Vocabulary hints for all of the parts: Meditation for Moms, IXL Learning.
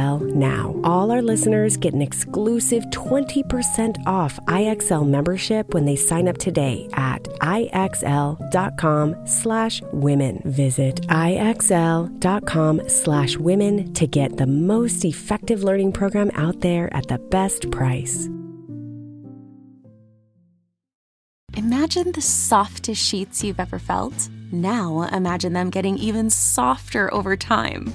now. All our listeners get an exclusive 20% off IXL membership when they sign up today at IXL.com/women. Visit IXL.com/women to get the most effective learning program out there at the best price. Imagine the softest sheets you've ever felt. Now imagine them getting even softer over time.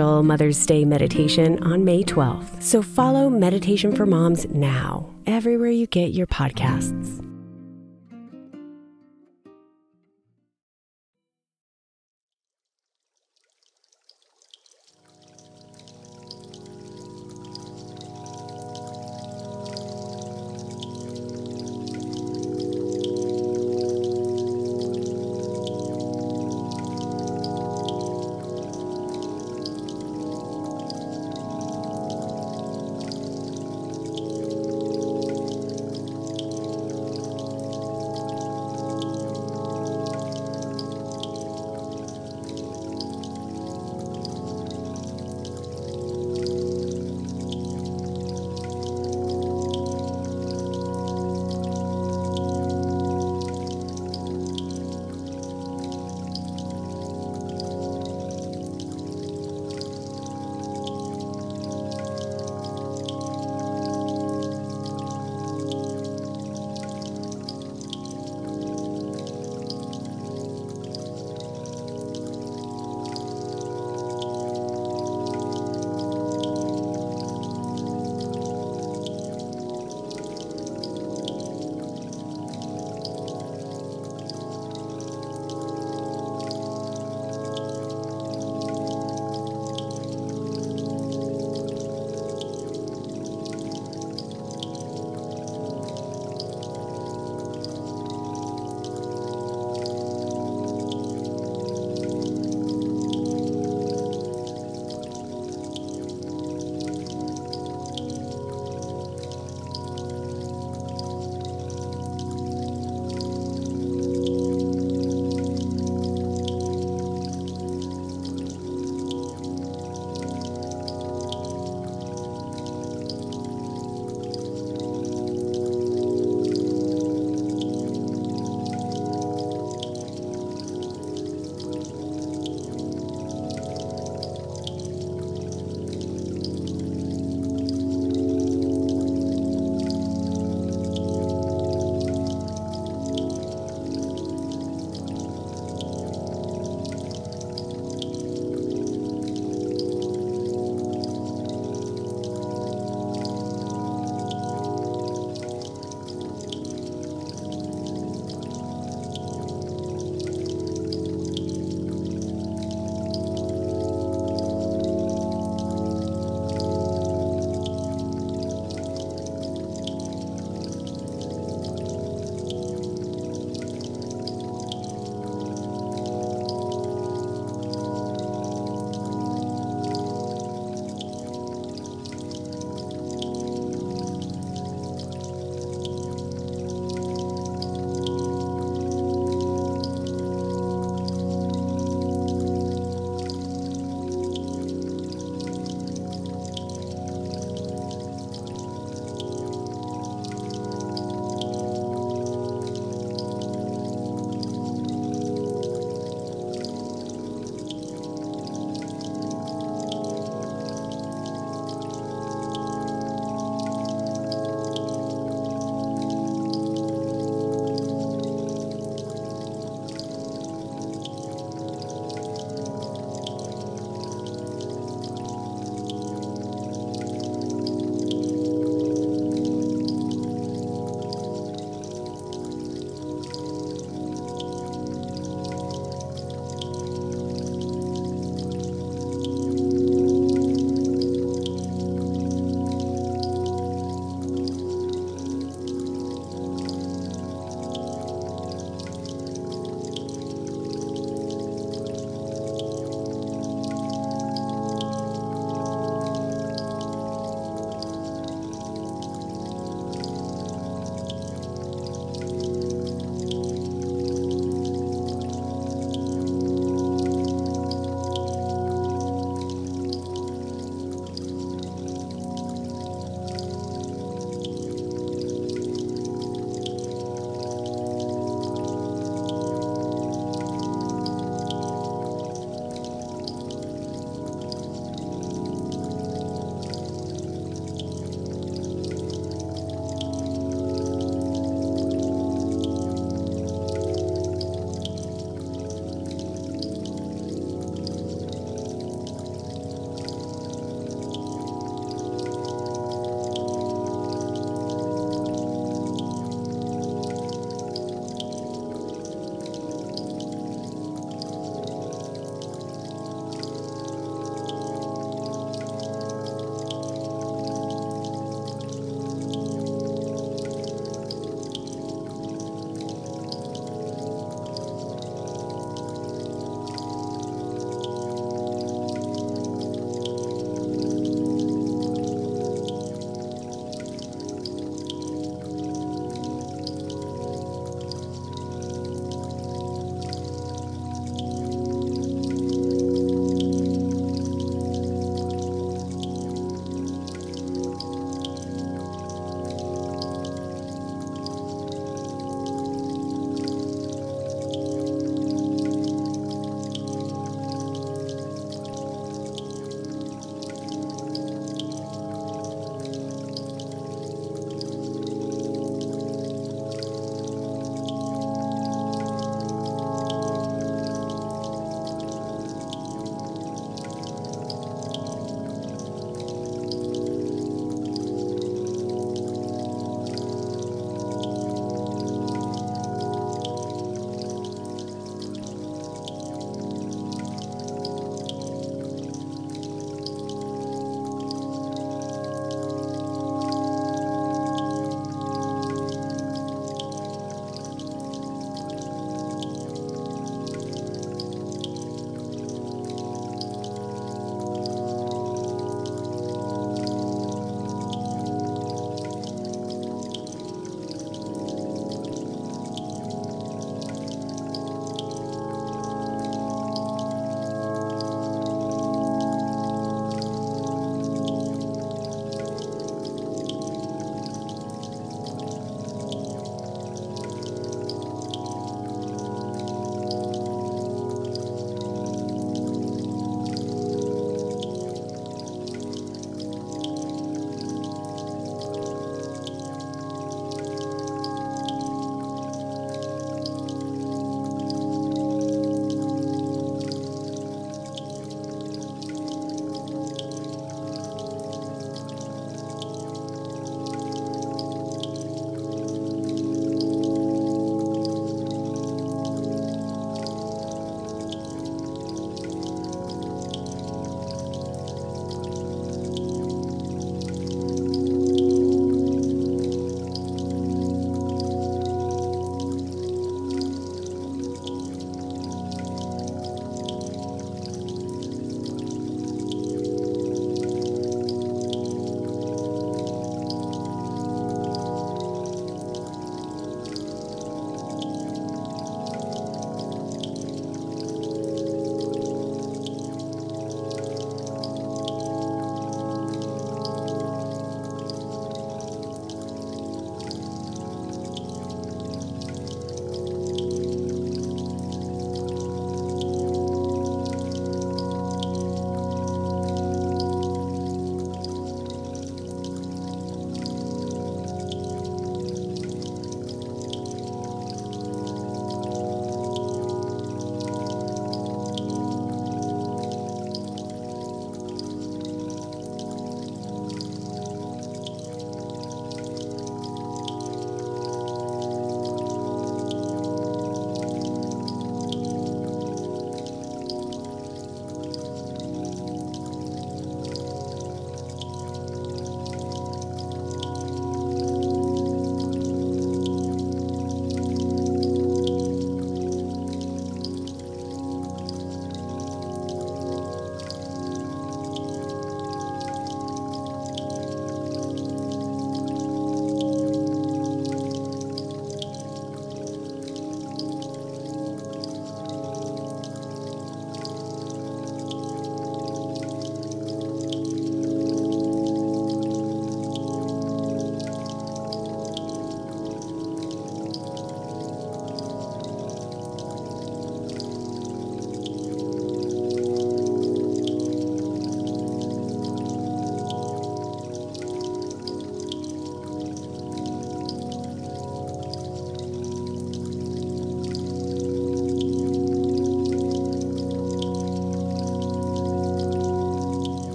Mother's Day meditation on May 12th. So follow Meditation for Moms now, everywhere you get your podcasts.